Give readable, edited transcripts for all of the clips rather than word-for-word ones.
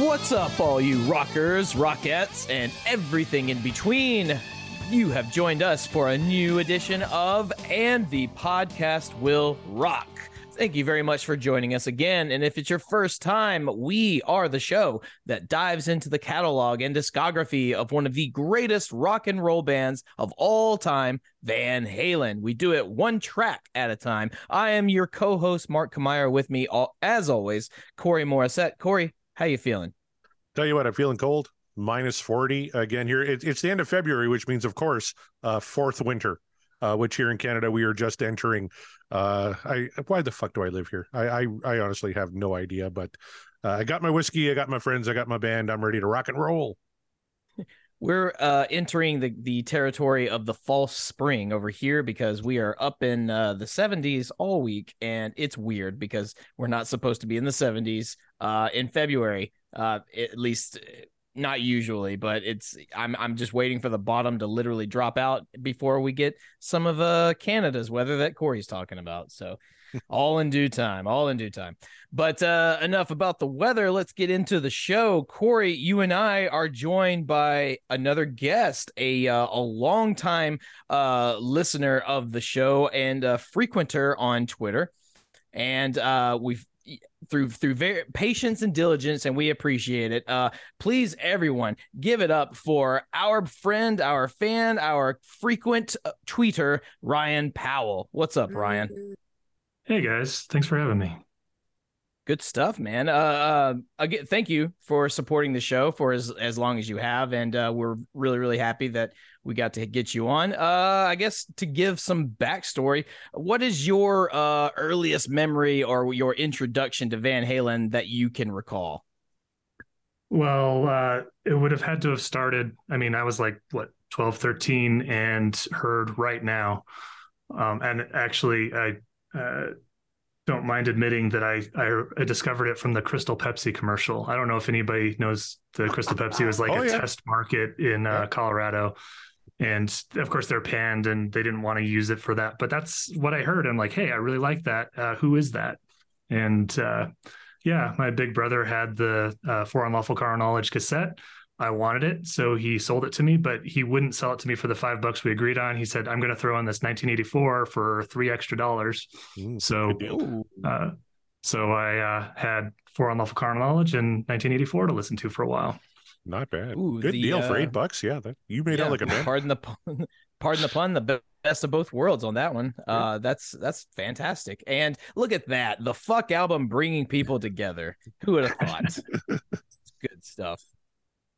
What's up, all you rockers, rockettes, and everything in between? You have joined us for a new edition of And the Podcast Will Rock. Thank you very much for joining us again. And if it's your first time, we are the show that dives into the catalog and discography of one of the greatest rock and roll bands of all time, Van Halen. We do it one track at a time. I am your co-host, Mark Kamire. With me, as always, Corey Morissette. Corey, how you feeling? Tell you what, I'm feeling cold. Minus 40 again here. It's the end of February, which means, of course, fourth winter. Which here in Canada we are just entering. Why the fuck do I live here? I honestly have no idea, but I got my whiskey, I got my friends, I got my band. I'm ready to rock and roll. We're entering the territory of the false spring over here because we are up in the 70s all week, and it's weird because we're not supposed to be in the 70s in February, at least. Not usually, but I'm just waiting for the bottom to literally drop out before we get some of Canada's weather that Corey's talking about. So all in due time. But enough about the weather. Let's get into the show. Corey, you and I are joined by another guest, a longtime listener of the show and a frequenter on Twitter. And we've through very patience and diligence, and we appreciate it. Please, everyone, give it up for our friend, our fan, our frequent tweeter, Ryan Powell. What's up, Ryan? Hey guys, thanks for having me. Good stuff, man. Again, thank you for supporting the show for as long as you have, and we're really, really happy that we got to get you on. I guess to give some backstory, what is your earliest memory or your introduction to Van Halen that you can recall? Well, it would have had to have started. I mean, I was like, what, 12, 13 and heard Right Now. And actually, I don't mind admitting that I discovered it from the Crystal Pepsi commercial. I don't know if anybody knows the Crystal Pepsi was like test market in Colorado. And of course they're panned and they didn't want to use it for that, but that's what I heard. I'm like, hey, I really like that. Who is that? And my big brother had the For Unlawful Carnal Knowledge cassette. I wanted it, so he sold it to me, but he wouldn't sell it to me for the $5 we agreed on. He said, I'm going to throw in this 1984 for $3 extra. So I had For Unlawful Carnal Knowledge and 1984 to listen to for a while. Not bad. Ooh, good deal for $8. Yeah, you made out like a man. Pardon the pun, the best of both worlds on that one. That's fantastic. And look at that, the Fuck album bringing people together. Who would have thought? Good stuff.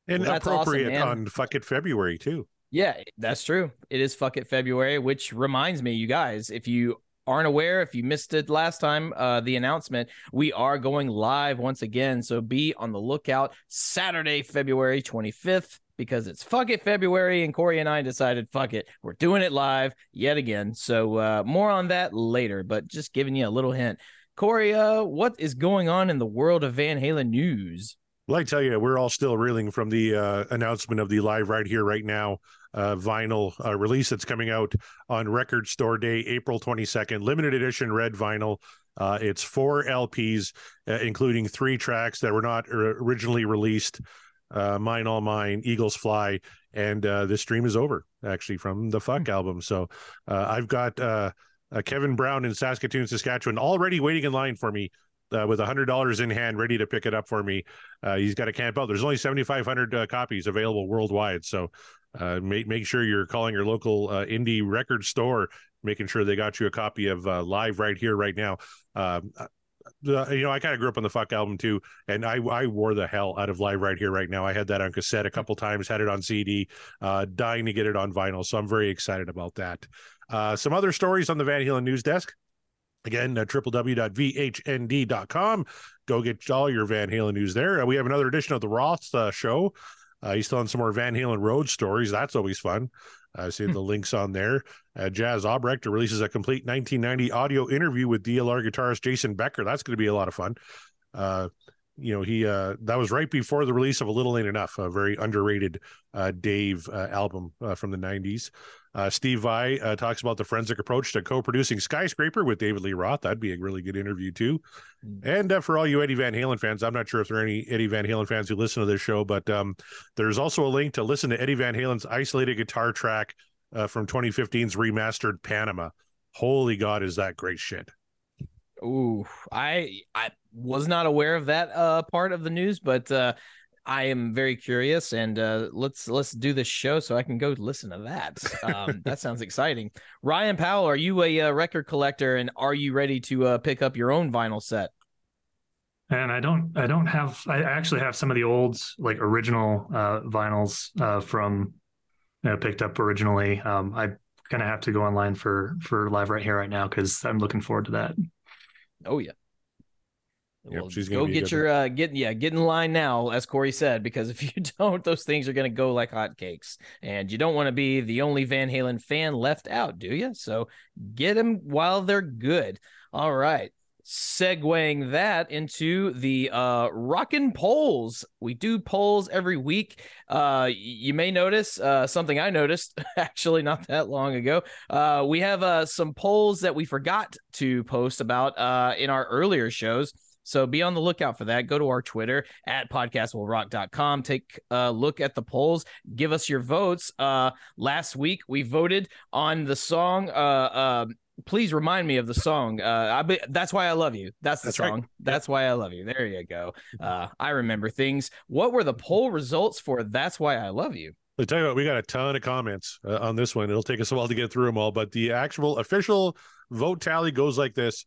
And well, appropriate awesome, on Fuck It February, too. Yeah, that's true. It is Fuck It February, which reminds me, you guys, if you aren't aware, if you missed it last time, the announcement, we are going live once again. So be on the lookout Saturday, February 25th, because it's Fuck It February, and Corey and I decided, fuck it, we're doing it live yet again. So more on that later, but just giving you a little hint. Corey, what is going on in the world of Van Halen news? Well, I tell you, we're all still reeling from the announcement of the Live Right Here, Right Now vinyl release that's coming out on Record Store Day, April 22nd, limited edition red vinyl. It's 4 LPs, including 3 tracks that were not originally released, Mine All Mine, Eagles Fly, and This Dream Is Over, actually, from the Fuck album. So I've got Kevin Brown in Saskatoon, Saskatchewan, already waiting in line for me. With $100 in hand, ready to pick it up for me. He's got to camp out. There's only 7,500 copies available worldwide. So make sure you're calling your local indie record store, making sure they got you a copy of Live Right Here, Right Now. you know, I kind of grew up on the Fuck album too, and I wore the hell out of Live Right Here, Right Now. I had that on cassette a couple times, had it on CD, dying to get it on vinyl. So I'm very excited about that. Some other stories on the Van Halen news desk. Again, www.vhnd.com. Go get all your Van Halen news there. We have another edition of the Roth show. He's telling some more Van Halen road stories. That's always fun. I've seen the links on there. Jas Obrecht releases a complete 1990 audio interview with DLR guitarist Jason Becker. That's going to be a lot of fun. You know, he that was right before the release of A Little Ain't Enough, a very underrated Dave album from the 90s. Steve Vai talks about the forensic approach to co-producing Skyscraper with David Lee Roth. That'd be a really good interview too. And for all you Eddie Van Halen fans, I'm not sure if there are any Eddie Van Halen fans who listen to this show, but there's also a link to listen to Eddie Van Halen's isolated guitar track from 2015's remastered Panama. Holy God, is that great shit. Ooh, I was not aware of that part of the news, but I am very curious, and let's do this show so I can go listen to that. That sounds exciting. Ryan Powell, are you a record collector, and are you ready to pick up your own vinyl set? And I don't have. I actually have some of the old, like, original vinyls from, you know, picked up originally. I kind of have to go online for Live Right Here, Right Now, because I'm looking forward to that. Oh yeah. Yep, well, go get your get in line now, as Corey said, because if you don't, those things are going to go like hotcakes, and you don't want to be the only Van Halen fan left out, do you? So get them while they're good. All right, segueing that into the rockin' polls. We do polls every week. You may notice something I noticed actually not that long ago. We have some polls that we forgot to post about in our earlier shows. So be on the lookout for that. Go to our Twitter at podcastwillrock.com. Take a look at the polls. Give us your votes. Last week, we voted on the song. Please remind me of the song. That's Why I Love You. That's the song. Right. That's Why I Love You. There you go. I remember things. What were the poll results for That's Why I Love You? I'll tell you what, we got a ton of comments on this one. It'll take us a while to get through them all. But the actual official vote tally goes like this.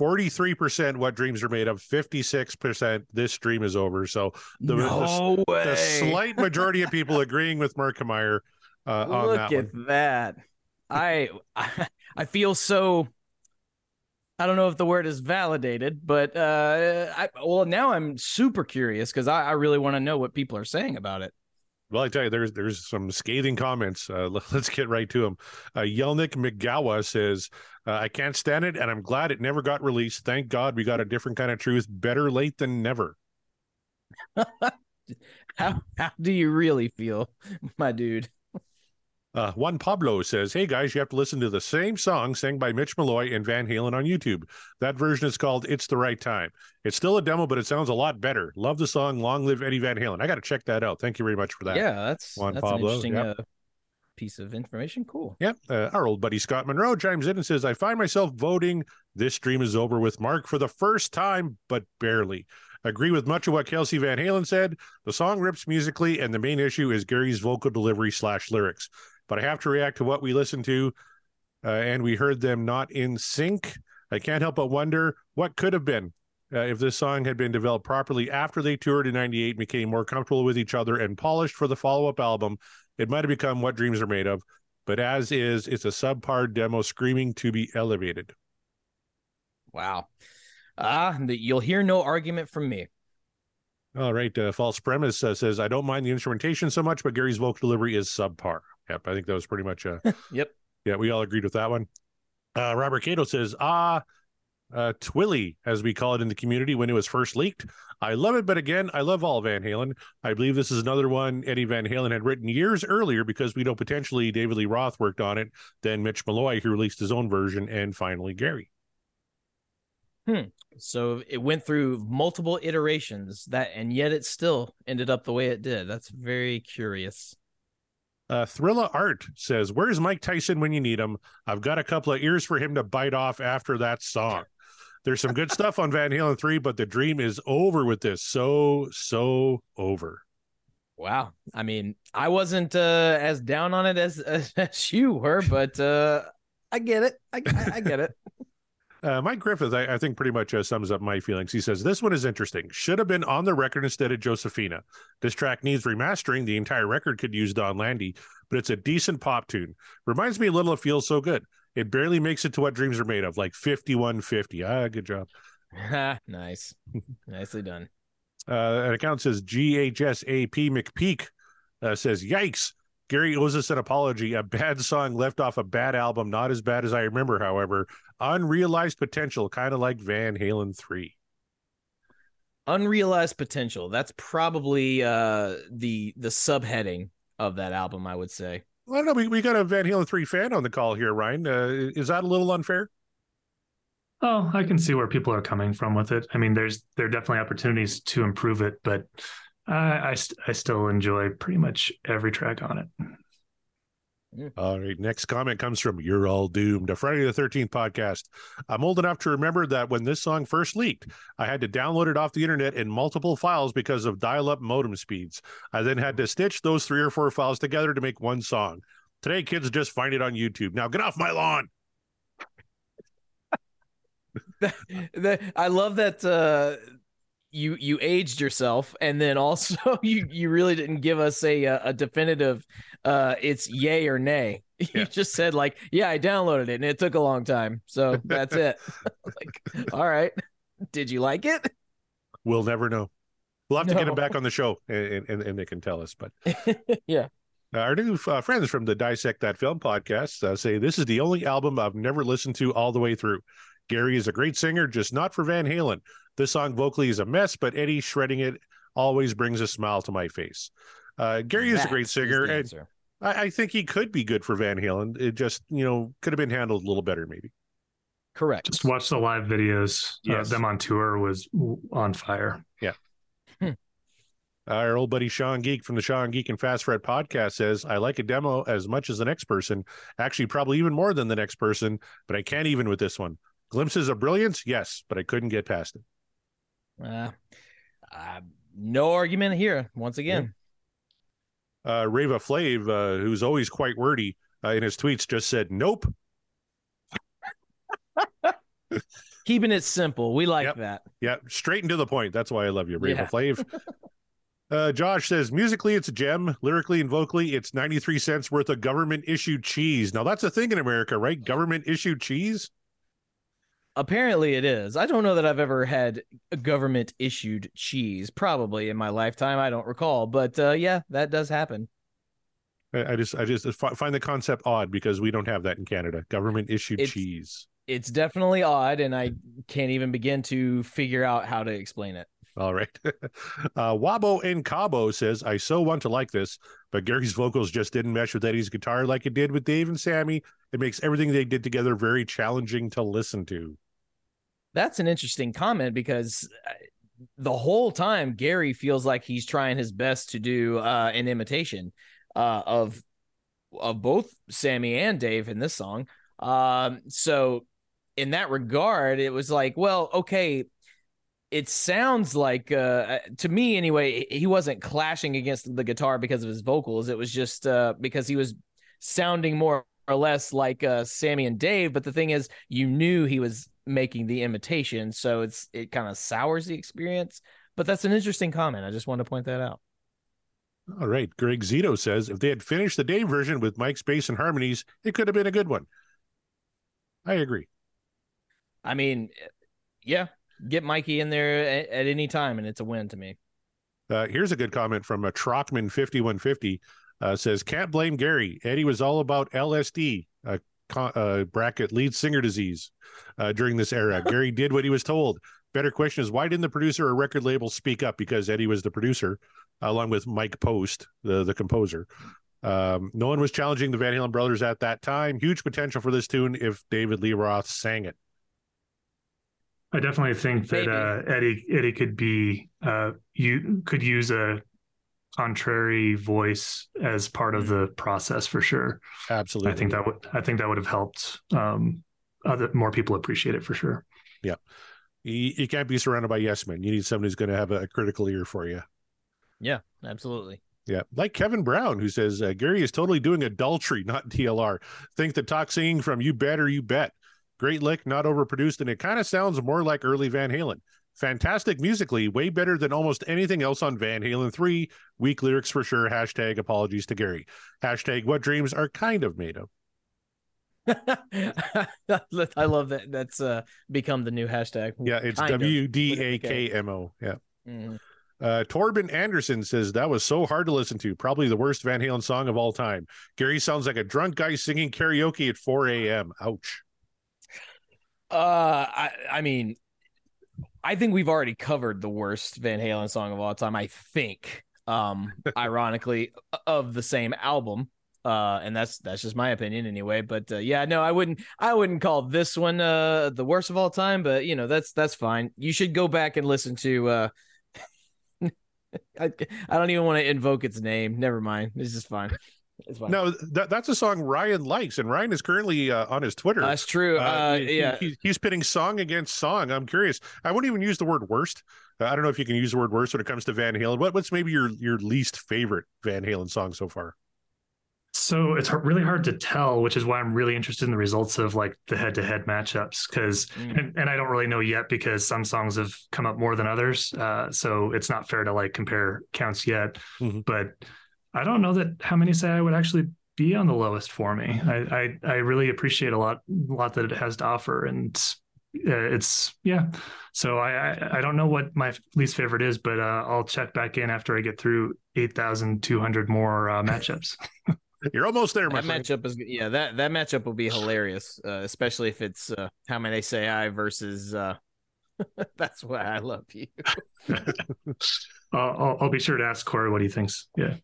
43% What Dreams Are Made Of, 56% This Dream Is Over. So the slight majority of people agreeing with Mark Kamire on that. Look at one. That. I feel so, I don't know if the word is validated, but now I'm super curious because I really want to know what people are saying about it. Well, I tell you, there's some scathing comments. Let's get right to them. Yelnick McGawa says, I can't stand it, and I'm glad it never got released. Thank God we got a different kind of truth. Better late than never. How do you really feel, my dude? Juan Pablo says, hey, guys, you have to listen to the same song sang by Mitch Malloy and Van Halen on YouTube. That version is called It's the Right Time. It's still a demo, but it sounds a lot better. Love the song. Long live Eddie Van Halen. I got to check that out. Thank you very much for that. Yeah, that's an interesting piece of information. Cool. Yep. Our old buddy Scott Monroe chimes in and says, I find myself voting This Dream Is Over with Mark for the first time, but barely. Agree with much of what Kelsey Van Halen said. The song rips musically, and the main issue is Gary's vocal delivery / lyrics. But I have to react to what we listened to, and we heard them not in sync. I can't help but wonder what could have been if this song had been developed properly after they toured in 98 and became more comfortable with each other and polished for the follow-up album. It might have become What Dreams Are Made Of, but as is, it's a subpar demo screaming to be elevated. Wow. You'll hear no argument from me. All right. False Premise says, I don't mind the instrumentation so much, but Gary's vocal delivery is subpar. Yep, I think that was pretty much yep. Yeah, we all agreed with that one. Robert Cato says, Twilly, as we call it in the community when it was first leaked. I love it, but again, I love all Van Halen. I believe this is another one Eddie Van Halen had written years earlier because we know potentially David Lee Roth worked on it, then Mitch Malloy, who released his own version, and finally Gary. So it went through multiple iterations, and yet it still ended up the way it did. That's very curious. Thrilla Art says, where's Mike Tyson when you need him? I've got a couple of ears for him to bite off after that song. There's some good stuff on Van Halen 3, but the dream is over with this. So over. Wow. I mean, I wasn't as down on it as you were, but I get it. I get it. Mike Griffith, I think pretty much sums up my feelings. He says, this one is interesting. Should have been on the record instead of Josefina. This track needs remastering. The entire record could use Don Landy, but it's a decent pop tune. Reminds me a little of Feels So Good. It barely makes it to What Dreams Are Made Of, like 5150. Ah, good job. Nice. Nicely done. An account says GHSAP McPeak says, yikes. Gary owes us an apology. A bad song left off a bad album. Not as bad as I remember, however. Unrealized potential, kind of like Van Halen 3. Unrealized potential. That's probably the subheading of that album, I would say. Well, I don't know. We got a Van Halen 3 fan on the call here, Ryan. Is that a little unfair? Oh, I can see where people are coming from with it. I mean, there are definitely opportunities to improve it, but I still enjoy pretty much every track on it. All right. Next comment comes from You're All Doomed, a Friday the 13th podcast. I'm old enough to remember that when this song first leaked, I had to download it off the internet in multiple files because of dial-up modem speeds. I then had to stitch those 3 or 4 files together to make one song. Today, kids just find it on YouTube. Now get off my lawn. I love that. You aged yourself, and then also you really didn't give us a definitive it's yay or nay. Yeah. You just said like, yeah, I downloaded it and it took a long time. So that's it. Like, all right. Did you like it? We'll never know. We'll have to get him back on the show and they can tell us. But yeah. Our new friends from the Dissect That Film podcast say this is the only album I've never listened to all the way through. Gary is a great singer, just not for Van Halen. This song vocally is a mess, but Eddie shredding it always brings a smile to my face. Gary is a great singer, and I think he could be good for Van Halen. It just, could have been handled a little better, maybe. Correct. Just watch the live videos. Yes. Them on tour was on fire. Yeah. Our old buddy Sean Geek from the Sean Geek and Fast Fred podcast says, I like a demo as much as the next person, actually probably even more than the next person, but I can't even with this one. Glimpses of brilliance, yes, but I couldn't get past it. No argument here, once again. Yeah. Rava Flav, who's always quite wordy in his tweets, just said, nope. Keeping it simple. We like that. Yeah, straight and to the point. That's why I love you, Rava Flav. Josh says, musically, it's a gem. Lyrically and vocally, it's 93 cents worth of government-issued cheese. Now, that's a thing in America, right? Government-issued cheese? Apparently it is. I don't know that I've ever had government-issued cheese, probably in my lifetime. I don't recall, but yeah, that does happen. I just find the concept odd because we don't have that in Canada. Government-issued cheese. It's definitely odd, and I can't even begin to figure out how to explain it. All right. Wabo in Cabo says, I so want to like this, but Gary's vocals just didn't mesh with Eddie's guitar like it did with Dave and Sammy. It makes everything they did together very challenging to listen to. That's an interesting comment because the whole time Gary feels like he's trying his best to do an imitation of both Sammy and Dave in this song. So in that regard, it was like, well, okay, it sounds like, to me anyway, he wasn't clashing against the guitar because of his vocals. It was just because he was sounding more or less like Sammy and Dave. But the thing is, you knew he was making the imitation, so it kind of sours the experience. But that's an interesting comment. I just wanted to point that out. All right. Greg Zito says, if they had finished the Dave version with Mike's bass and harmonies, it could have been a good one. I agree. I mean, yeah. Get Mikey in there at any time, and it's a win to me. Here's a good comment from a Trockman 5150 says, can't blame Gary. Eddie was all about LSD, bracket lead singer disease during this era. Gary did what he was told. Better question is, why didn't the producer or record label speak up? Because Eddie was the producer, along with Mike Post, the composer. No one was challenging the Van Halen brothers at that time. Huge potential for this tune if David Lee Roth sang it. I definitely think that Eddie could be could use a contrary voice as part of the process for sure. Absolutely, I think that would have helped more people appreciate it for sure. Yeah, you can't be surrounded by yes men. You need somebody who's going to have a critical ear for you. Yeah, absolutely. Yeah, like Kevin Brown, who says Gary is totally doing adultery, not DLR. Think the talk singing from You Better You Bet. Great lick, not overproduced, and it kind of sounds more like early Van Halen. Fantastic musically, way better than almost anything else on Van Halen 3. Weak lyrics for sure. Hashtag apologies to Gary. Hashtag what dreams are kind of made of. I love that. That's become the new hashtag. Yeah, it's WDAKMO. Yeah. Mm. Torben Anderson says, that was so hard to listen to. Probably the worst Van Halen song of all time. Gary sounds like a drunk guy singing karaoke at 4 a.m. Ouch. I mean, I think we've already covered the worst Van Halen song of all time, I think, ironically, of the same album. And that's just my opinion anyway, but yeah, no, I wouldn't call this one the worst of all time, but you know, that's fine. You should go back and listen to I don't even want to invoke its name. Never mind. It's just fine. It's fine. No, that's a song Ryan likes, and Ryan is currently on his Twitter. That's true. Yeah, he's pitting song against song. I'm curious. I wouldn't even use the word worst. I don't know if you can use the word worst when it comes to Van Halen. What's maybe your least favorite Van Halen song so far? So it's really hard to tell, which is why I'm really interested in the results of like the head-to-head matchups, because and I don't really know yet because some songs have come up more than others, so it's not fair to like compare counts yet. Mm-hmm. But I don't know that how many say I would actually be on the lowest for me. I really appreciate a lot that it has to offer, and it's yeah. So I don't know what my least favorite is, but I'll check back in after I get through 8,200 more matchups. You're almost there, my friend. Matchup is yeah. That matchup will be hilarious, especially if it's how many they say I versus. That's why I love you. I'll be sure to ask Corey what he thinks. Yeah.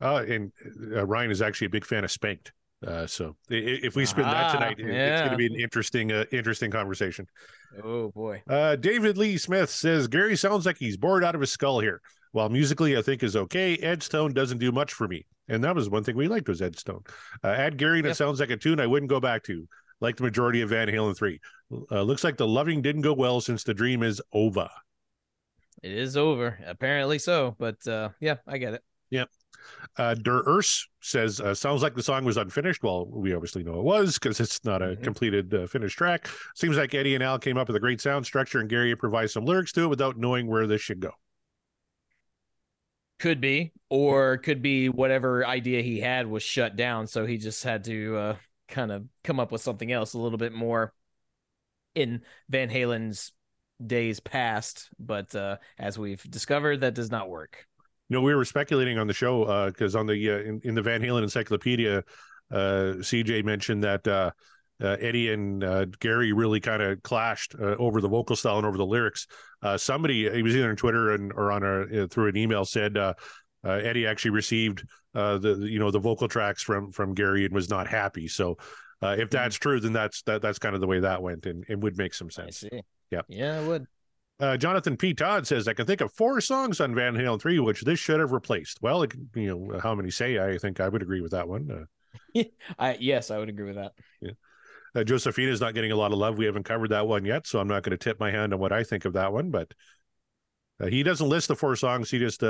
And Ryan is actually a big fan of Spanked. So if we spin that tonight, it's going to be an interesting conversation. Oh boy. David Lee Smith says Gary sounds like he's bored out of his skull here. While musically, I think is okay, Ed Stone doesn't do much for me. And that was one thing we liked was Ed Stone. Add Gary and it sounds like a tune I wouldn't go back to, like the majority of Van Halen 3. Looks like the loving didn't go well since the dream is over. It is over, apparently so. But yeah, I get it. Yep. Der Urs says, sounds like the song was unfinished. Well, we obviously know it was because it's not a completed finished track. Seems like Eddie and Al came up with a great sound structure and Gary improvised some lyrics to it without knowing where this should go. Could be, or could be whatever idea he had was shut down, so he just had to kind of come up with something else a little bit more in Van Halen's days past. But as we've discovered, that does not work. No, we were speculating on the show because on the in the Van Halen encyclopedia, CJ mentioned that Eddie and Gary really kind of clashed over the vocal style and over the lyrics. Somebody, it was either on Twitter or on through an email, said Eddie actually received the vocal tracks from Gary and was not happy. So if that's true, then that's kind of the way that went, and it would make some sense. I see. Yeah, yeah, it would. Jonathan P. Todd says, I can think of 4 songs on Van Halen 3 which this should have replaced. Well, how many say? I think I would agree with that one. Yes, I would agree with that. Yeah. Josefina is not getting a lot of love. We haven't covered that one yet, so I'm not going to tip my hand on what I think of that one, but he doesn't list the 4 songs. He just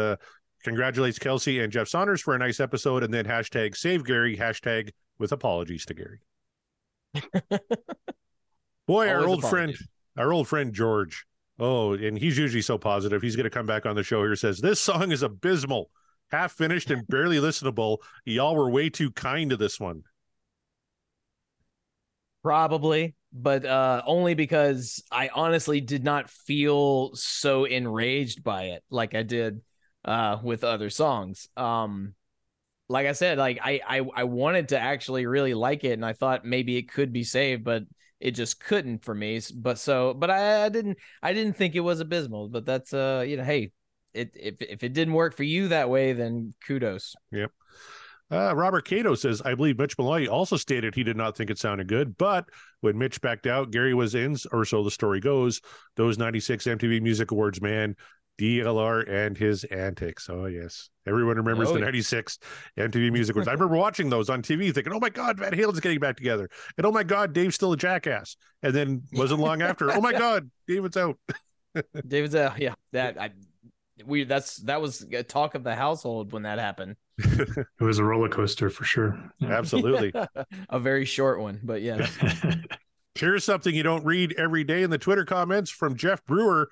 congratulates Kelsey and Jeff Saunders for a nice episode, and then hashtag save Gary, hashtag with apologies to Gary. Boy, our old friend George. Oh, and he's usually so positive. He's going to come back on the show here, says, this song is abysmal, half finished and barely listenable. Y'all were way too kind to this one. Probably, but only because I honestly did not feel so enraged by it like I did with other songs. Like I said, like I wanted to actually really like it, and I thought maybe it could be saved, but it just couldn't for me. But I didn't think it was abysmal. But that's hey, if it didn't work for you that way, then kudos. Yep. Robert Cato says, I believe Mitch Malloy also stated he did not think it sounded good, but when Mitch backed out, Gary was in, or so the story goes. Those 96 MTV Music Awards, man, DLR and his antics. Oh, yes. Everyone remembers the 96 MTV Music Awards. I remember watching those on TV thinking, oh, my God, Van Halen's getting back together. And, oh, my God, Dave's still a jackass. And then wasn't long after, oh, my God, David's out. David's out. Yeah, that I that was a talk of the household when that happened. It was a roller coaster for sure. Absolutely. A very short one, but yeah. Here's something you don't read every day in the Twitter comments from Jeff Brewer.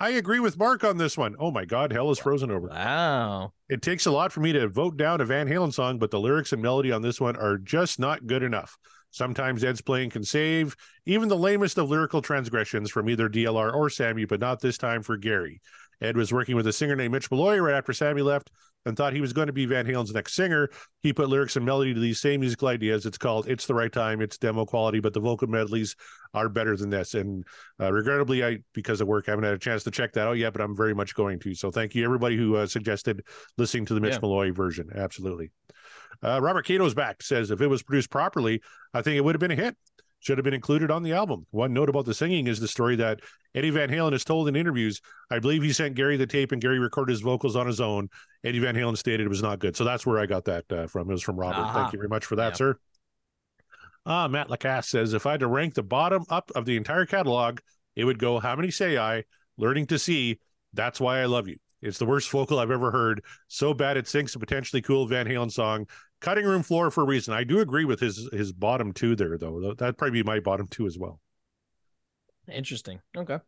I agree with Mark on this one. Oh my God, hell is frozen over. Wow. It takes a lot for me to vote down a Van Halen song, but the lyrics and melody on this one are just not good enough. Sometimes Ed's playing can save even the lamest of lyrical transgressions from either DLR or Sammy, but not this time for Gary. Ed was working with a singer named Mitch Malloy right after Sammy left and thought he was going to be Van Halen's next singer. He put lyrics and melody to these same musical ideas. It's called It's the Right Time. It's demo quality, but the vocal medleys are better than this. And regrettably, because of work, I haven't had a chance to check that out yet, but I'm very much going to. So thank you, everybody who suggested listening to the Mitch Malloy version. Absolutely. Robert Cato's back, says, if it was produced properly, I think it would have been a hit. Should have been included on the album. One note about the singing is the story that Eddie Van Halen has told in interviews. I believe he sent Gary the tape and Gary recorded his vocals on his own. Eddie Van Halen stated it was not good. So that's where I got that from. It was from Robert. Thank you very much for that, sir. Matt Lacasse says, if I had to rank the bottom up of the entire catalog, it would go, How Many Say I, Learning to See, That's Why I Love You. It's the worst vocal I've ever heard. So bad it sinks a potentially cool Van Halen song. Cutting room floor for a reason. I do agree with his bottom two there, though. That'd probably be my bottom two as well. Interesting. Okay.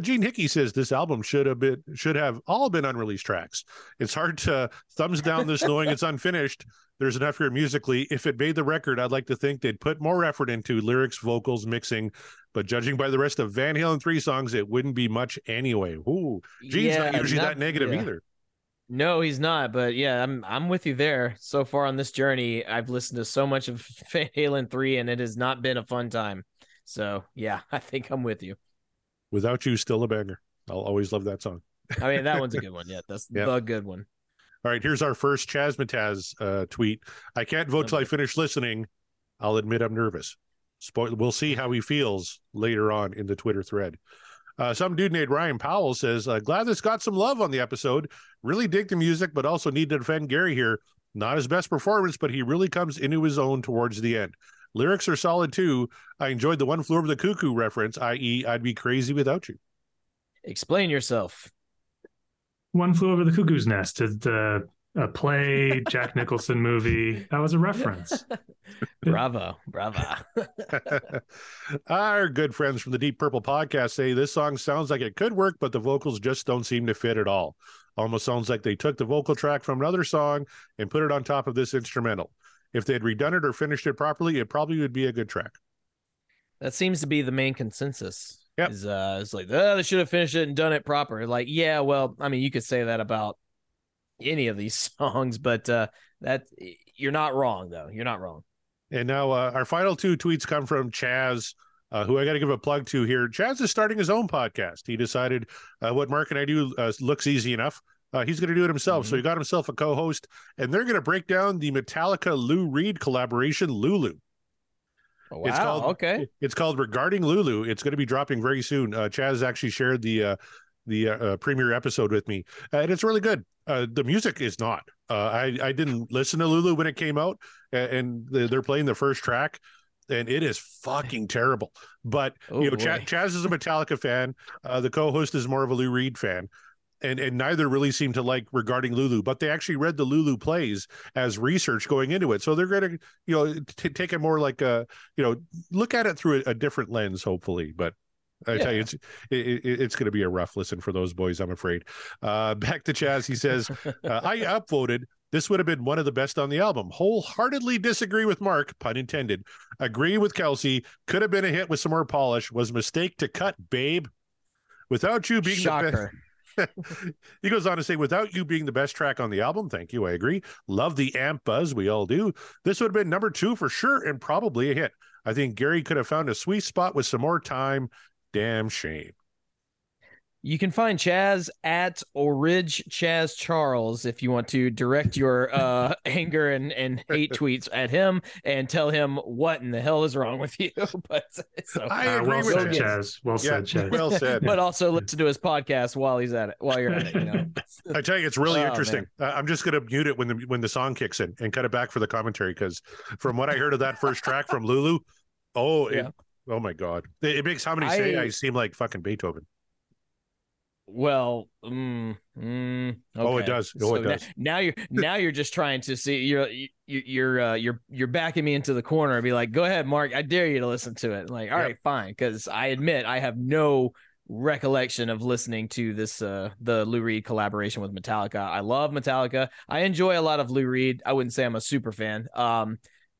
Gene Hickey says this album should have all been unreleased tracks. It's hard to thumbs down this knowing it's unfinished. There's enough here musically. If it made the record, I'd like to think they'd put more effort into lyrics, vocals, mixing. But judging by the rest of Van Halen 3 songs, it wouldn't be much anyway. Ooh, Gene's not usually that negative either. No, he's not. But yeah, I'm with you there. So far on this journey, I've listened to so much of Van Halen 3, and it has not been a fun time. So yeah, I think I'm with you. Without You, still a banger. I'll always love that song. I mean, that one's a good one. Yeah, that's the good one. All right, here's our first Chasmataz tweet. I can't vote till I finish listening. I'll admit I'm nervous. Spoiler. We'll see how he feels later on in the Twitter thread. Some dude named Ryan Powell says, glad this got some love on the episode. Really dig the music, but also need to defend Gary here. Not his best performance, but he really comes into his own towards the end. Lyrics are solid too. I enjoyed the One Flew Over the Cuckoo reference, i.e. I'd be crazy without you. Explain yourself. One Flew Over the Cuckoo's Nest is a play, Jack Nicholson movie. That was a reference. Bravo. Our good friends from the Deep Purple podcast say this song sounds like it could work, but the vocals just don't seem to fit at all. Almost sounds like they took the vocal track from another song and put it on top of this instrumental. If they had redone it or finished it properly, it probably would be a good track. That seems to be the main consensus. Yeah, it's like, they should have finished it and done it proper. Like, yeah, well, I mean, you could say that about any of these songs, but that you're not wrong, though. You're not wrong. And now our final two tweets come from Chaz, who I got to give a plug to here. Chaz is starting his own podcast. He decided what Mark and I do looks easy enough. He's going to do it himself. Mm-hmm. So he got himself a co-host, and they're going to break down the Metallica Lou Reed collaboration, Lulu. Oh, wow. It's called Regarding Lulu. It's going to be dropping very soon. Chaz actually shared the premiere episode with me, and it's really good. The music is not. I didn't listen to Lulu when it came out, and they're playing the first track, and it is fucking terrible. But Chaz is a Metallica fan. The co-host is more of a Lou Reed fan. And neither really seemed to like Regarding Lulu, but they actually read the Lulu plays as research going into it. So they're going to, take it more like look at it through a different lens, hopefully. But I tell you, it's going to be a rough listen for those boys, I'm afraid. Back to Chaz, he says, I upvoted. This would have been one of the best on the album. Wholeheartedly disagree with Mark, pun intended. Agree with Kelsey. Could have been a hit with some more polish. Was a mistake to cut, babe. Without you being the best. He goes on to say, without you being the best track on the album, thank you, I agree. Love the amp buzz, we all do. This would have been number 2 for sure and probably a hit. I think Gary could have found a sweet spot with some more time. Damn shame. You can find Chaz at Oridge Chaz Charles if you want to direct your anger and hate tweets at him and tell him what in the hell is wrong with you. But I agree with Chaz. Well said, Chaz. But also listen to his podcast while he's at it. While you're at it, I tell you, it's really interesting. Man. I'm just going to mute it when the song kicks in and cut it back for the commentary because from what I heard of that first track from Lulu, oh my God, it makes How Many Say I seem like fucking Beethoven. Well, okay. Oh, it does. Oh, so it does. Now you're just trying to see. You're backing me into the corner and be like, "Go ahead, Mark. I dare you to listen to it." Like, all right, fine, because I admit I have no recollection of listening to this the Lou Reed collaboration with Metallica. I love Metallica. I enjoy a lot of Lou Reed. I wouldn't say I'm a super fan.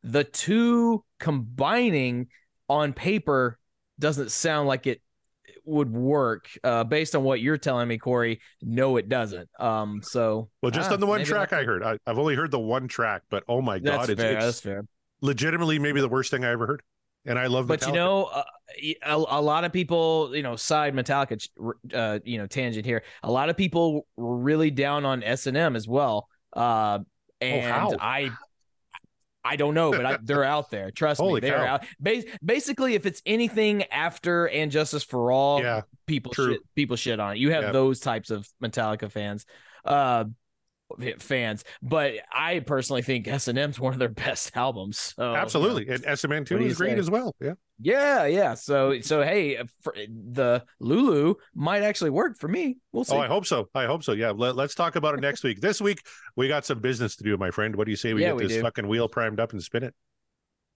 The two combining on paper doesn't sound like it would work based on what you're telling me, Corey. No, it doesn't. Well, just on the one track I heard, I've only heard the one track, but oh my God, that's fair. Legitimately maybe the worst thing I ever heard. And I love Metallica. But you know, a lot of people, you know, side Metallica, tangent here. A lot of people were really down on S&M as well. I don't know, but they're out there. Trust me, they're out. Basically, if it's anything after "And Justice for All," people shit on it. You have those types of Metallica fans, But I personally think S&M's one of their best albums. So, absolutely, and S&M 2 is great as well. Yeah. So hey, the Lulu might actually work for me. We'll see. Oh, I hope so. Yeah, let's talk about it next week. This week we got some business to do, my friend. What do you say we get this fucking wheel primed up and spin it?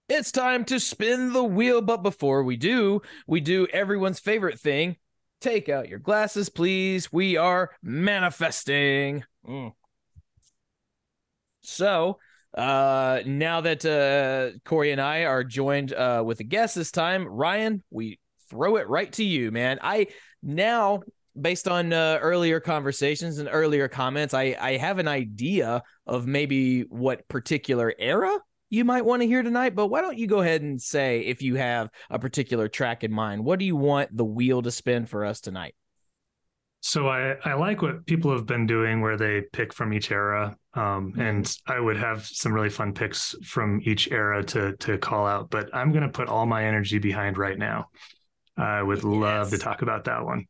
It's time to spin the wheel, but before we do everyone's favorite thing. Take out your glasses, please. We are manifesting. So now that Corey and I are joined with a guest this time, Ryan, we throw it right to you, man. Now, based on earlier conversations and earlier comments, I have an idea of maybe what particular era you might want to hear tonight, but why don't you go ahead and say if you have a particular track in mind? What do you want the wheel to spin for us tonight? So I like what people have been doing where they pick from each era, and I would have some really fun picks from each era to call out, but I'm going to put all my energy behind Right Now. I would love to talk about that one.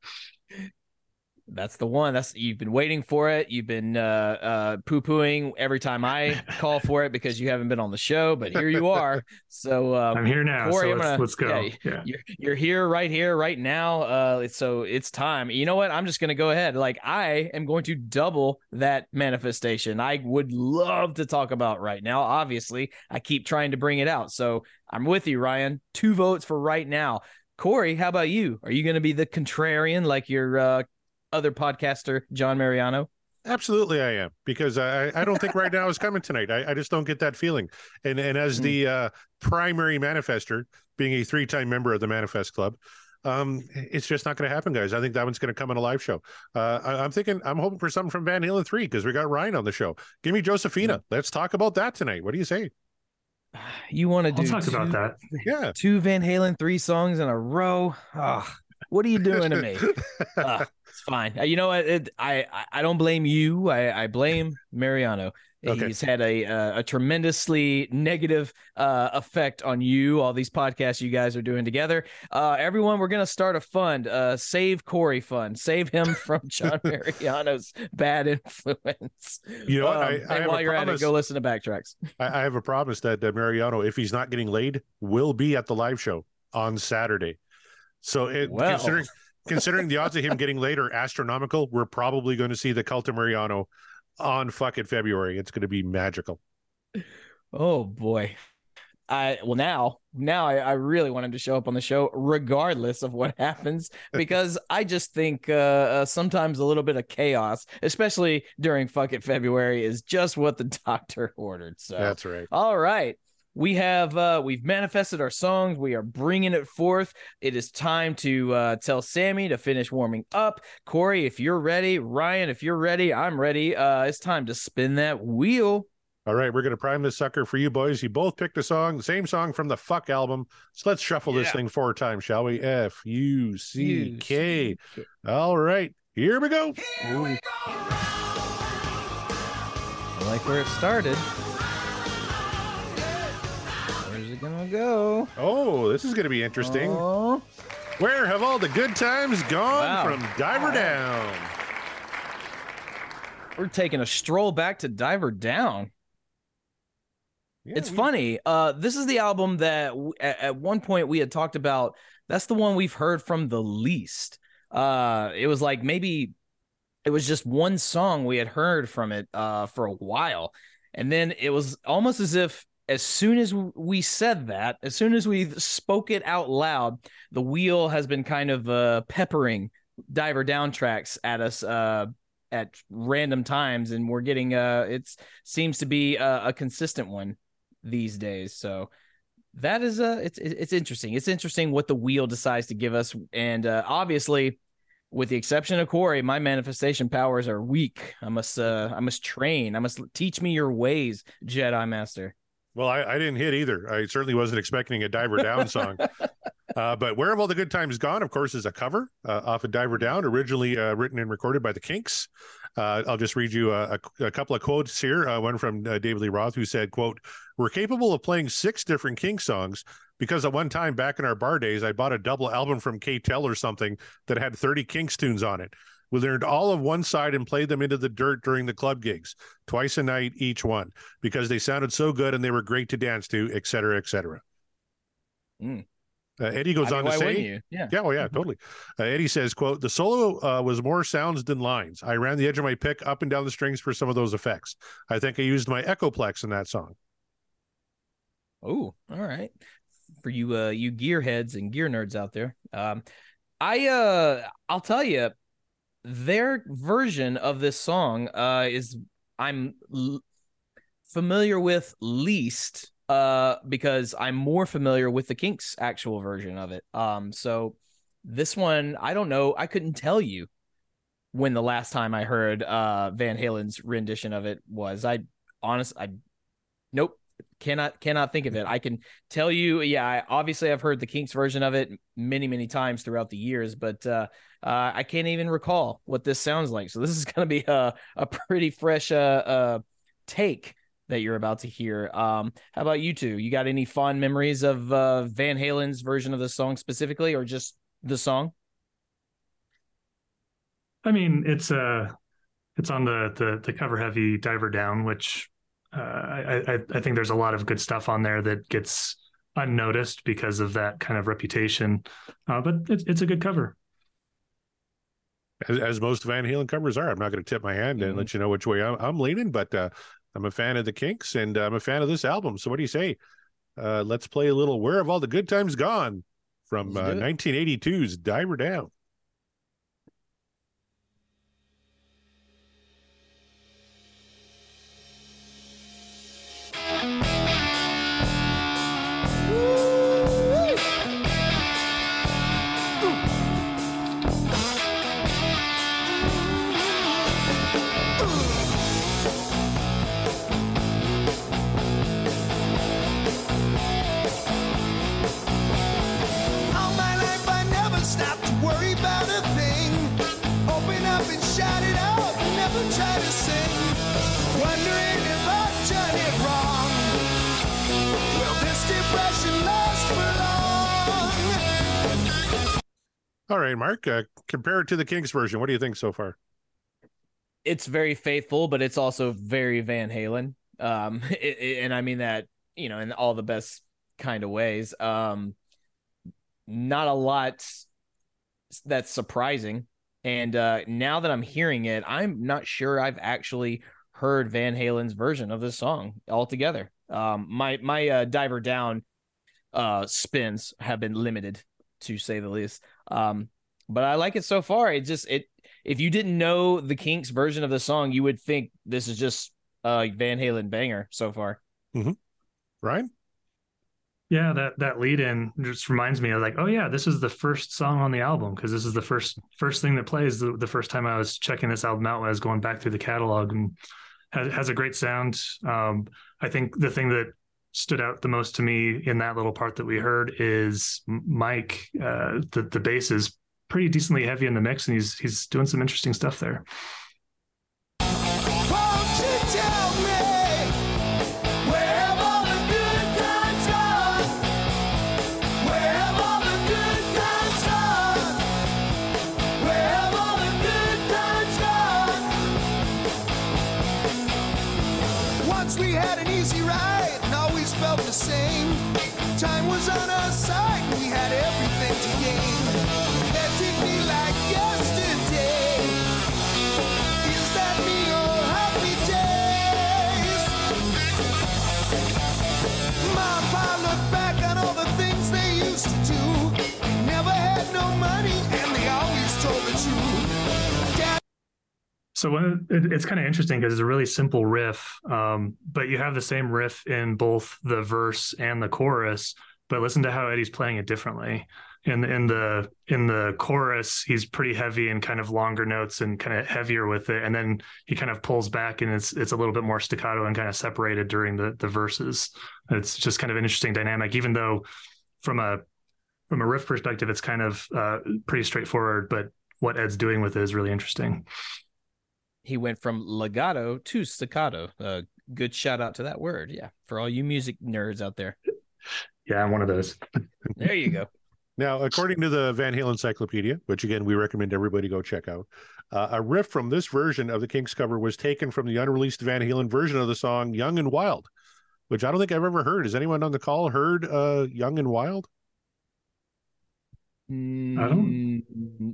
That's the one. You've been waiting for it. You've been poo-pooing every time I call for it because you haven't been on the show, but here you are. So I'm here now. Corey, so let's go. Yeah. You're here, right now. So it's time. You know what? I'm just going to go ahead. Like, I am going to double that manifestation. I would love to talk about Right Now. Obviously, I keep trying to bring it out. So I'm with you, Ryan. 2 votes for Right Now. Corey, how about you? Are you going to be the contrarian like your other podcaster John Mariano? Absolutely I am, because I don't think Right Now is coming tonight. I just don't get that feeling, and as the primary manifester, being a 3-time member of the Manifest Club, it's just not going to happen, guys. I think that one's going to come on a live show. I'm hoping for something from Van Halen 3 because we got Ryan on the show. Give me Josefina. Let's talk about that tonight. What do you say? You want to talk about that? Yeah, 2 Van Halen 3 songs in a row. What are you doing to me? It's fine. You know what? I don't blame you. I blame Mariano. Okay. He's had a tremendously negative effect on you. All these podcasts you guys are doing together. Everyone, we're going to start a fund. Save Corey Fund. Save him from John Mariano's bad influence. You know what? And while you're at it, go listen to backtracks. I have a promise that Mariano, if he's not getting laid, will be at the live show on Saturday. So considering the odds of him getting laid are astronomical, we're probably going to see the Cult of Mariano on fucking February. It's going to be magical. Oh boy. Now I really wanted to show up on the show regardless of what happens, because I just think sometimes a little bit of chaos, especially during fucking February, is just what the doctor ordered. So that's right. All right. We have we've manifested our songs. We are bringing it forth. It is time to tell Sammy to finish warming up. Corey, if you're ready. Ryan, if you're ready. I'm ready. It's time to spin that wheel. All right, we're going to prime this sucker for you boys. You both picked a song, same song from the Fuck album. So let's shuffle this thing 4 times, shall we? F-U-C-K. All right, here we go. Here we go. I like where it started. Gonna go. Oh, this is gonna be interesting. Aww. Where have all the good times gone from Diver Down? We're taking a stroll back to Diver Down. Yeah, it's funny. This is the album that at one point we had talked about. That's the one we've heard from the least. It was like maybe it was just one song we had heard from it for a while. And then it was almost as if as soon as we said that, as soon as we spoke it out loud, the wheel has been kind of peppering Diver Down tracks at us at random times, and we're getting it seems to be a consistent one these days. So that is it's interesting. It's interesting what the wheel decides to give us, and obviously, with the exception of Corey, my manifestation powers are weak. I must train. I must teach me your ways, Jedi Master. Well, I didn't hit either. I certainly wasn't expecting a Diver Down song. But Where Have All the Good Times Gone, of course, is a cover off of Diver Down, originally written and recorded by the Kinks. I'll just read you a couple of quotes here. One from David Lee Roth, who said, quote, "We're capable of playing 6 different Kinks songs because at one time back in our bar days, I bought a double album from KTEL or something that had 30 Kinks tunes on it. We learned all of one side and played them into the dirt during the club gigs, twice a night each one, because they sounded so good and they were great to dance to, et cetera, et cetera." Mm. Eddie goes on to say, totally. Eddie says, quote, "The solo was more sounds than lines. I ran the edge of my pick up and down the strings for some of those effects. I think I used my Echoplex in that song." Oh, all right. For you, you gearheads and gear nerds out there. I'll tell you, their version of this song is I'm familiar with least, because I'm more familiar with the Kinks' actual version of it. So this one, I don't know. I couldn't tell you when the last time I heard Van Halen's rendition of it was. Nope. Cannot think of it. I can tell you, obviously I've heard the Kinks version of it many times throughout the years, but I can't even recall what this sounds like. So this is going to be a pretty fresh take that you're about to hear. How about you two? You got any fond memories of Van Halen's version of the song specifically, or just the song? I mean, it's on the cover heavy Diver Down, which I think there's a lot of good stuff on there that gets unnoticed because of that kind of reputation, but it's a good cover. As most Van Halen covers are. I'm not going to tip my hand and let you know which way I'm leaning, but I'm a fan of the Kinks and I'm a fan of this album. So what do you say? Let's play a little Where Have All the Good Times Gone from 1982's Diver Down. All right, Mark, compare it to the Kinks version. What do you think so far? It's very faithful, but it's also very Van Halen. And I mean that, in all the best kind of ways. Not a lot that's surprising. And now that I'm hearing it, I'm not sure I've actually heard Van Halen's version of this song altogether. My Diver Down spins have been limited, to say the least. But I like it so far. If you didn't know the Kinks version of the song, you would think this is just a Van Halen banger so far. Mm-hmm. Ryan? Yeah, that lead in just reminds me. I was like, oh yeah, this is the first song on the album, because this is the first thing that plays the first time I was checking this album out. I was going back through the catalog, and has a great sound. I think the thing that stood out the most to me in that little part that we heard is Mike. The bass is pretty decently heavy in the mix, and he's doing some interesting stuff there. Time was on our side, we had everything to gain. That did me like, yeah. So it's kind of interesting because it's a really simple riff, but you have the same riff in both the verse and the chorus. But listen to how Eddie's playing it differently. In the chorus, he's pretty heavy and kind of longer notes and kind of heavier with it, and then he kind of pulls back and it's a little bit more staccato and kind of separated during the verses. It's just kind of an interesting dynamic, even though from a riff perspective, it's kind of pretty straightforward. But what Ed's doing with it is really interesting. He went from legato to staccato. Good shout out to that word. Yeah. For all you music nerds out there. Yeah. I'm one of those. There you go. Now, according to the Van Halen Encyclopedia, which again, we recommend everybody go check out, a riff from this version of the Kinks cover was taken from the unreleased Van Halen version of the song Young and Wild, which I don't think I've ever heard. Has anyone on the call heard Young and Wild?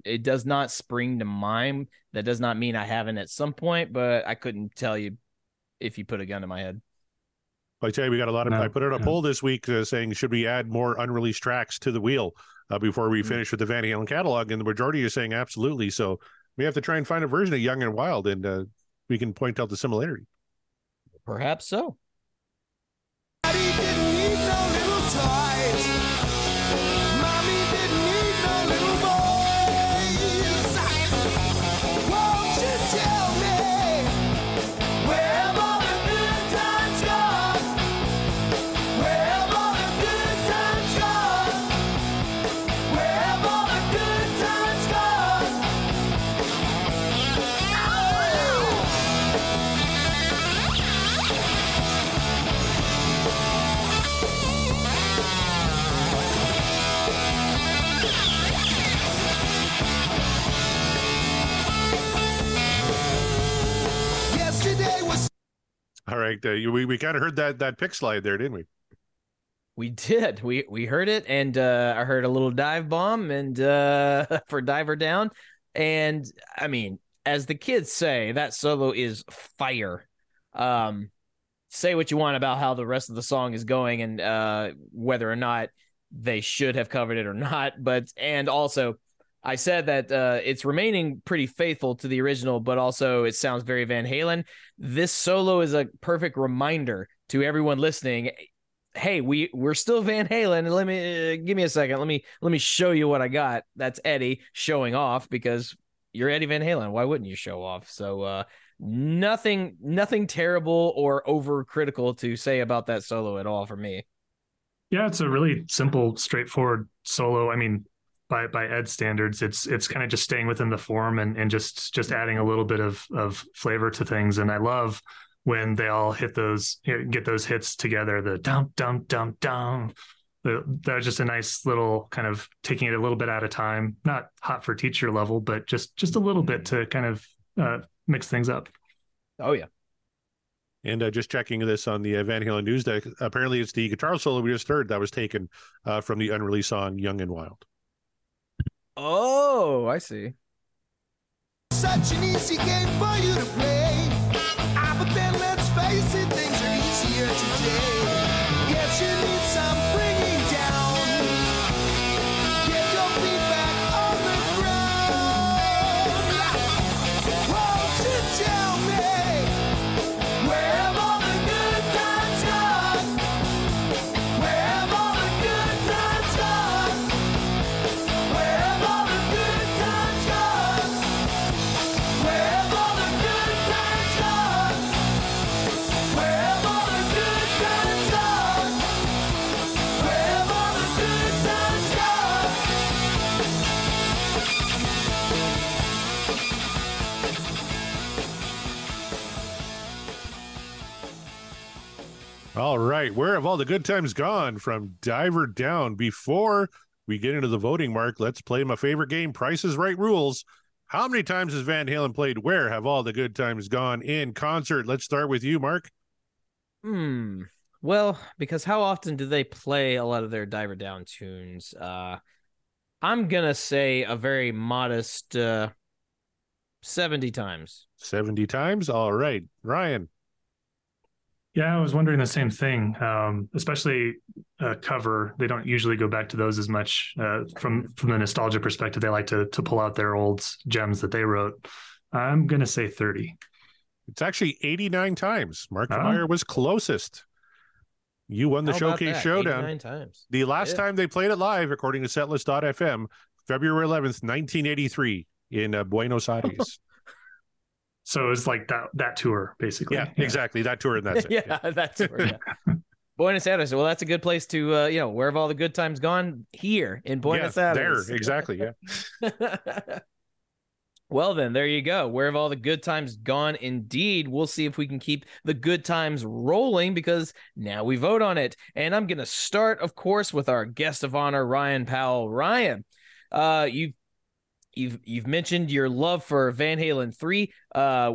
It does not spring to mind. That does not mean I haven't at some point, but I couldn't tell you if you put a gun to my head. I tell you, we got a lot of. No, I put out a poll this week saying, should we add more unreleased tracks to the wheel before we finish with the Van Halen catalog? And the majority are saying absolutely. So we have to try and find a version of Young and Wild, and we can point out the similarity. Perhaps so. All right, we kind of heard that pick slide there, didn't we? We did. We heard it, and I heard a little dive bomb and for Diver Down. And, I mean, as the kids say, that solo is fire. Say what you want about how the rest of the song is going and whether or not they should have covered it or not. And also, I said that it's remaining pretty faithful to the original, but also it sounds very Van Halen. This solo is a perfect reminder to everyone listening. Hey, we're still Van Halen. Let me give me a second. Let me show you what I got. That's Eddie showing off because you're Eddie Van Halen. Why wouldn't you show off? So nothing terrible or overcritical to say about that solo at all for me. Yeah, it's a really simple, straightforward solo. I mean, by Ed's standards, it's kind of just staying within the form and just adding a little bit of flavor to things. And I love when they all get those hits together, the dump, dump, dump, dump. That was just a nice little kind of taking it a little bit at a time, not hot for teacher level, but just a little bit to kind of mix things up. Oh, yeah. And just checking this on the Van Halen news deck, apparently it's the guitar solo we just heard that was taken from the unreleased song Young and Wild. Oh, I see. Such an easy game for you to play. But then let's face it, things are easier today. Yes, you need some bringing down. Get your feet back on the ground. Won't you tell me where have all the good times gone? Where have all the good times gone? Where have all the good times gone? Where have all the good times gone? Where have all the good times gone? Where have all the good times gone? All right, where have all the good times gone from Diver Down? Before we get into the voting, Mark, let's play my favorite game, Price is Right Rules. How many times has Van Halen played Where Have All the Good Times Gone in concert? Let's start with you, Mark. Well, because how often do they play a lot of their Diver Down tunes? I'm going to say a very modest 70 times. 70 times? All right. Ryan. Yeah, I was wondering the same thing, especially cover. They don't usually go back to those as much from the nostalgia perspective. They like to pull out their old gems that they wrote. I'm going to say 30. It's actually 89 times. Mark Kamire was closest. You won the Showcase Showdown. 89 times. The last time they played it live, according to Setlist.fm, February 11th, 1983 in Buenos Aires. So it's like that tour, basically. Yeah, exactly. That tour, and that's it. That tour. Yeah. Buenos Aires. Well, that's a good place to, where have all the good times gone? Here in Buenos Aires. There, exactly. Yeah. Well, then, there you go. Where have all the good times gone? Indeed. We'll see if we can keep the good times rolling, because now we vote on it. And I'm going to start, of course, with our guest of honor, Ryan Powell. Ryan, You've mentioned your love for Van Halen 3,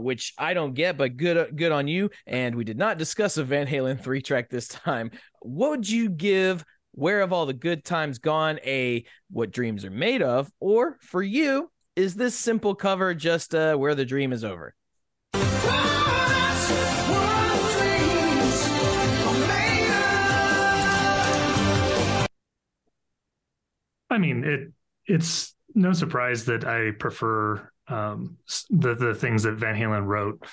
which I don't get, but good on you. And we did not discuss a Van Halen 3 track this time. What would you give Where Have All the Good Times Gone a What Dreams Are Made Of? Or for you, is this simple cover just Where the Dream Is Over? I mean, it's no surprise that I prefer the things that Van Halen wrote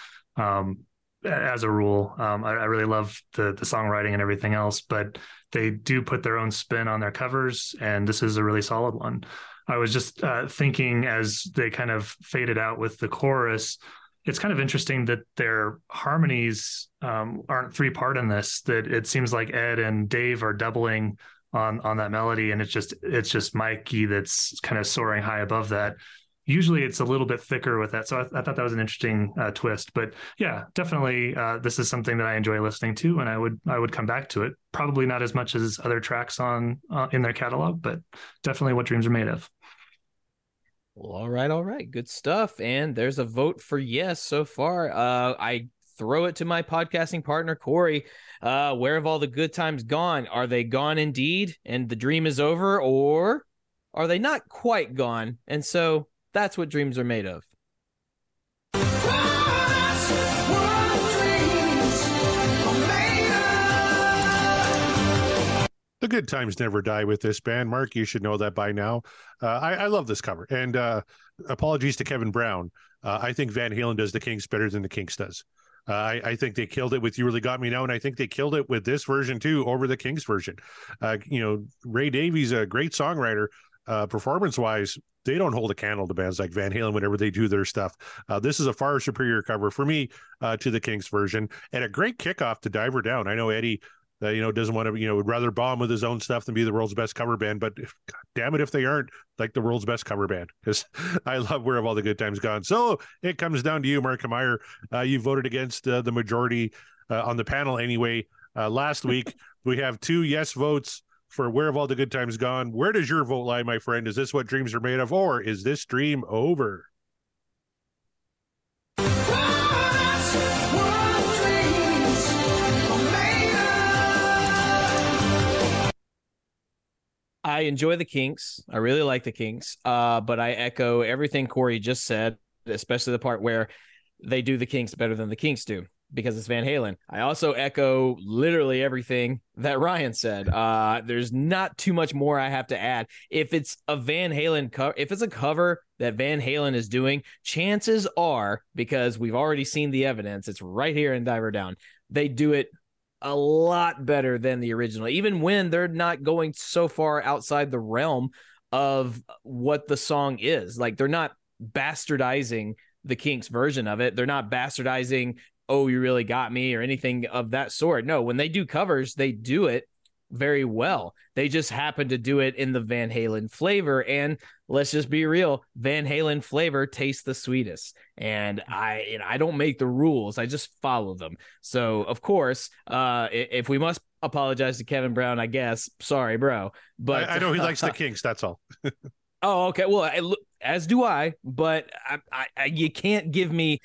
as a rule. I really love the songwriting and everything else, but they do put their own spin on their covers, and this is a really solid one. I was just thinking as they kind of faded out with the chorus, it's kind of interesting that their harmonies aren't three-part in this, that it seems like Ed and Dave are doubling on that melody, and it's just Mikey that's kind of soaring high above that. Usually it's a little bit thicker with that, so I thought that was an interesting twist. But yeah, definitely this is something that I enjoy listening to, and I would come back to it, probably not as much as other tracks on in their catalog, but definitely What Dreams Are Made Of. Well, all right, good stuff. And there's a vote for yes so far. I throw it to my podcasting partner, Corey. Where have all the good times gone? Are they gone indeed, and the dream is over, or are they not quite gone? And so that's what dreams are made of. The good times never die with this band. Mark, you should know that by now. I love this cover. And apologies to Kevin Brown. I think Van Halen does the Kinks better than the Kinks does. I think they killed it with You Really Got Me Now, and I think they killed it with this version too over the Kinks version. Ray Davies, a great songwriter, performance-wise, they don't hold a candle to bands like Van Halen whenever they do their stuff. This is a far superior cover for me to the Kinks version, and a great kickoff to Diver Down. I know Eddie, doesn't want to, would rather bomb with his own stuff than be the world's best cover band, but God damn it if they aren't like the world's best cover band, because I love Where Have All the Good Times Gone. So it comes down to you, Mark Kamire. You voted against the majority on the panel anyway. Last week, we have two yes votes for Where Have All the Good Times Gone. Where does your vote lie, my friend? Is this what dreams are made of, or is this dream over? I enjoy the Kinks. I really like the Kinks, but I echo everything Corey just said, especially the part where they do the Kinks better than the Kinks do, because it's Van Halen. I also echo literally everything that Ryan said. There's not too much more I have to add. If it's a Van Halen cover, if it's a cover that Van Halen is doing, chances are, because we've already seen the evidence, it's right here in Diver Down, they do it a lot better than the original, even when they're not going so far outside the realm of what the song is. Like, they're not bastardizing the Kinks version of it. They're not bastardizing Oh, You Really Got Me or anything of that sort. No, when they do covers, they do it very well. They just happen to do it in the Van Halen flavor, and let's just be real, Van Halen flavor tastes the sweetest, and I don't make the rules, I just follow them. So of course, if we must apologize to Kevin Brown, I guess, sorry bro, but I know he likes the Kinks, that's all. Oh, okay. Well, as do I, but you can't give me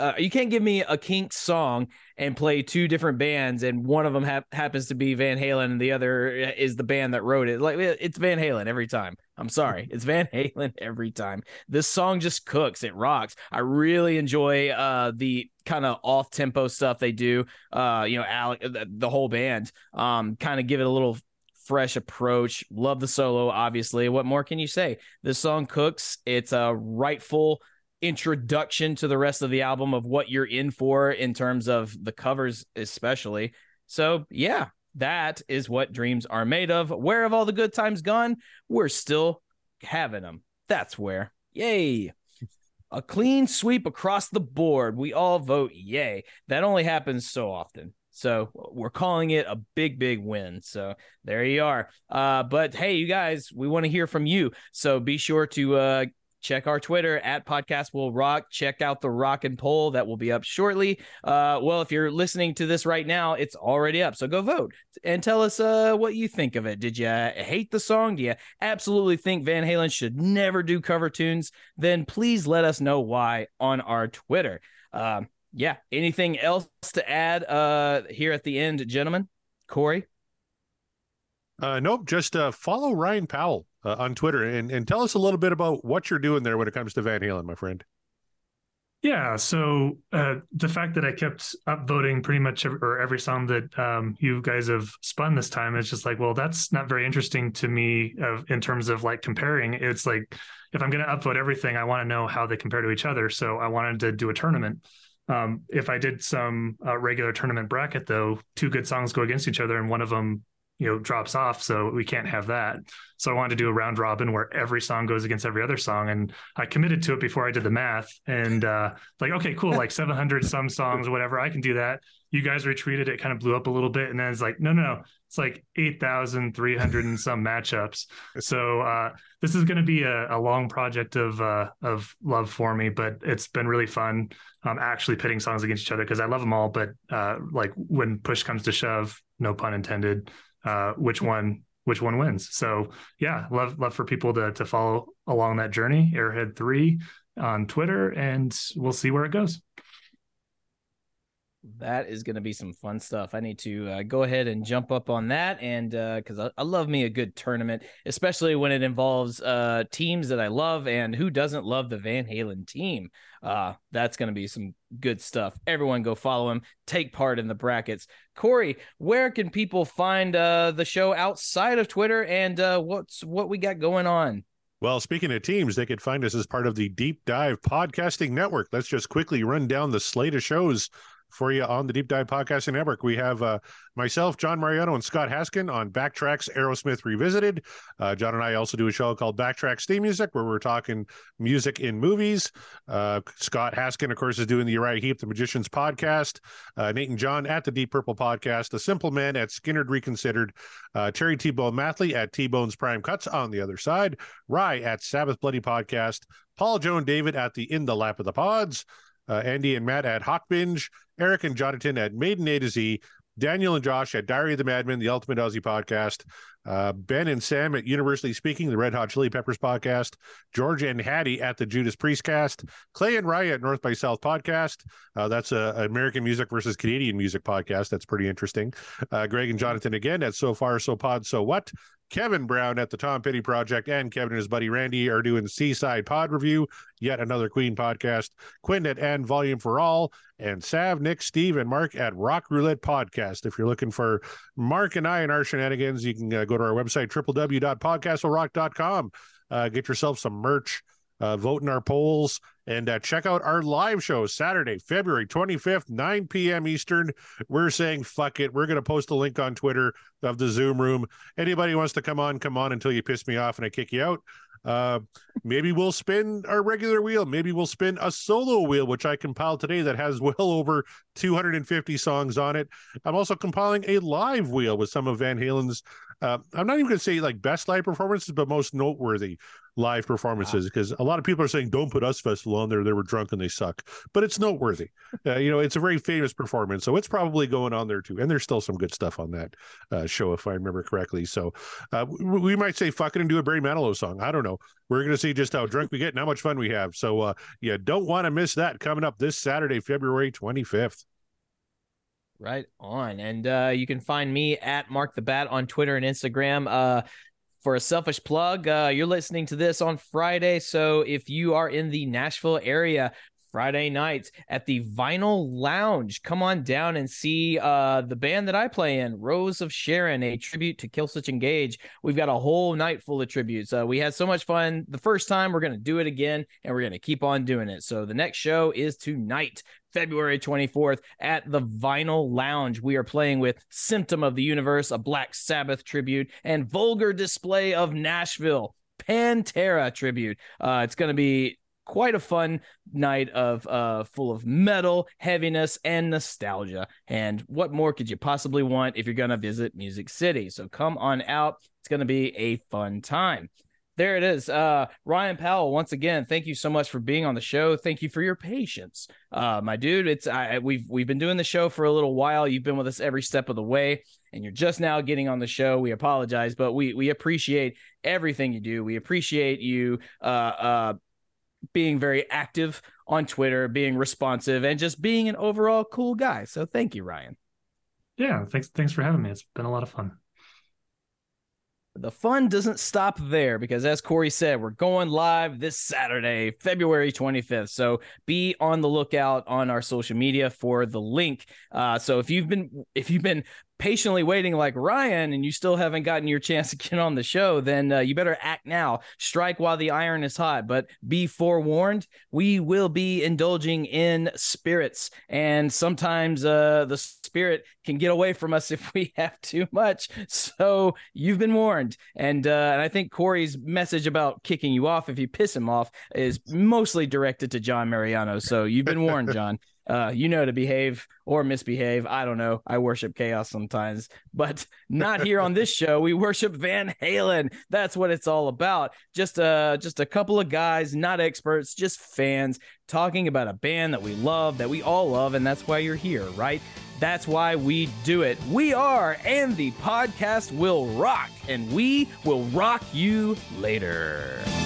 a Kinks song and play two different bands, and one of them happens to be Van Halen and the other is the band that wrote it. Like, it's Van Halen every time. I'm sorry. It's Van Halen every time. This song just cooks. It rocks. I really enjoy the kind of off-tempo stuff they do. Alec, the whole band, kind of give it a little fresh approach. Love the solo, obviously. What more can you say? This song cooks. It's a rightful introduction to the rest of the album of what you're in for in terms of the covers, especially. So yeah, that is what dreams are made of. Where have all the good times gone? We're still having them. That's where. Yay. A clean sweep across the board. We all vote yay. That only happens so often. So we're calling it a big, big win. So there you are. But hey, you guys, we want to hear from you. So be sure to check our Twitter @PodcastWillRock. Check out the Rockin' Poll that will be up shortly. Well, if you're listening to this right now, it's already up. So go vote and tell us what you think of it. Did you hate the song? Do you absolutely think Van Halen should never do cover tunes? Then please let us know why on our Twitter. Yeah. Anything else to add here at the end, gentlemen? Corey? Nope. Just follow Ryan Powell on Twitter and tell us a little bit about what you're doing there when it comes to Van Halen, my friend. Yeah. So the fact that I kept upvoting pretty much every song that you guys have spun this time, it's just like, well, that's not very interesting to me in terms of like comparing. It's like, if I'm going to upvote everything, I want to know how they compare to each other. So I wanted to do a tournament. If I did some regular tournament bracket, though, two good songs go against each other and one of them, drops off. So we can't have that. So I wanted to do a round robin where every song goes against every other song. And I committed to it before I did the math and okay, cool. Like 700 some songs or whatever. I can do that. You guys retreated. It kind of blew up a little bit. And then it's like, no. It's like 8,300 and some matchups. So this is going to be a long project of love for me, but it's been really fun actually pitting songs against each other because I love them all. But like when push comes to shove, no pun intended, which one wins? So yeah, love for people to follow along that journey. Airhead3 on Twitter, and we'll see where it goes. That is going to be some fun stuff. I need to go ahead and jump up on that. And because I love me a good tournament, especially when it involves teams that I love, and who doesn't love the Van Halen team? That's going to be some good stuff. Everyone go follow him. Take part in the brackets. Corey, where can people find the show outside of Twitter, and what we got going on? Well, speaking of teams, they could find us as part of the Deep Dive Podcasting Network. Let's just quickly run down the slate of shows for you on the Deep Dive Podcasting Network. We have myself, John Mariano, and Scott Haskin on Backtrack's Aerosmith Revisited. John and I also do a show called Backtrack's Theme Music, where we're talking music in movies. Scott Haskin, of course, is doing the Uriah Heep, The Magicians Podcast. Nate and John at the Deep Purple Podcast. The Simple Man at Skinnerd Reconsidered. Terry T-Bone Mathley at T-Bone's Prime Cuts on the Other Side. Rye at Sabbath Bloody Podcast. Paul, Joan, David at the In the Lap of the Pods. Andy and Matt at Hawk Binge, Eric and Jonathan at Maiden A to Z, Daniel and Josh at Diary of the Madman, The Ultimate Aussie Podcast, Ben and Sam at Universally Speaking, The Red Hot Chili Peppers Podcast, George and Hattie at The Judas Priest Cast, Clay and Rye at North by South Podcast. That's an American music versus Canadian music podcast. That's pretty interesting. Greg and Jonathan again at So Far, So Pod, So What. Kevin Brown at The Tom Petty Project and Kevin and his buddy Randy are doing Seaside Pod Review, Yet Another Queen Podcast, Quinn at And Volume for All, and Sav, Nick, Steve, and Mark at Rock Roulette Podcast. If you're looking for Mark and I and our shenanigans, you can go to our website, www.podcastwillrock.com. Get yourself some merch, vote in our polls, and check out our live show Saturday, February 25th, 9 p.m. Eastern. We're saying, fuck it. We're going to post a link on Twitter of the Zoom room. Anybody wants to come on until you piss me off and I kick you out. Maybe we'll spin our regular wheel. Maybe we'll spin a solo wheel, which I compiled today that has well over 250 songs on it. I'm also compiling a live wheel with some of Van Halen's, I'm not even going to say like best live performances, but most noteworthy. live performances, because a lot of people are saying, don't put Us Festival on there. They were drunk and they suck, but it's noteworthy. You know, it's a very famous performance, so it's probably going on there too. And there's still some good stuff on that show, if I remember correctly. So we might say fuck it and do a Barry Manilow song. I don't know. We're going to see just how drunk we get and how much fun we have. So you don't want to miss that coming up this Saturday, February 25th. Right on. And you can find me at Mark the Bat on Twitter and Instagram. For a selfish plug, you're listening to this on Friday, so if you are in the Nashville area Friday night at the Vinyl Lounge, come on down and see the band that I play in, Rose of Sharon, a tribute to Killswitch Engage. We've got a whole night full of tributes. We had so much fun the first time. We're going to do it again, and we're going to keep on doing it. So the next show is tonight, February 24th at the Vinyl Lounge. We are playing with Symptom of the Universe, a Black Sabbath tribute, and Vulgar Display of Nashville, Pantera tribute. It's going to be quite a fun night of full of metal, heaviness, and nostalgia. And what more could you possibly want if you're going to visit Music City? So come on out. It's going to be a fun time. There it is. Ryan Powell, once again, thank you so much for being on the show. Thank you for your patience. My dude, we've been doing the show for a little while. You've been with us every step of the way, and you're just now getting on the show. We apologize, but we appreciate everything you do. We appreciate you being very active on Twitter, being responsive, and just being an overall cool guy. So thank you, Ryan. Yeah, thanks for having me. It's been a lot of fun. The fun doesn't stop there, because as Corey said, we're going live this Saturday, February 25th. So be on the lookout on our social media for the link. So if you've been patiently waiting like Ryan and you still haven't gotten your chance to get on the show, then you better act now. Strike while the iron is hot. But be forewarned, we will be indulging in spirits, and sometimes the spirit can get away from us if we have too much. So you've been warned. And I think Corey's message about kicking you off if you piss him off is mostly directed to John Mariano. So you've been warned, John. You know to behave or misbehave. I don't know. I worship chaos sometimes, but not here on this show. We worship Van Halen. That's what it's all about. Just a couple of guys, not experts, just fans talking about a band that we love, that we all love, and that's why you're here, right? That's why we do it. We are, and the podcast will rock, and we will rock you later.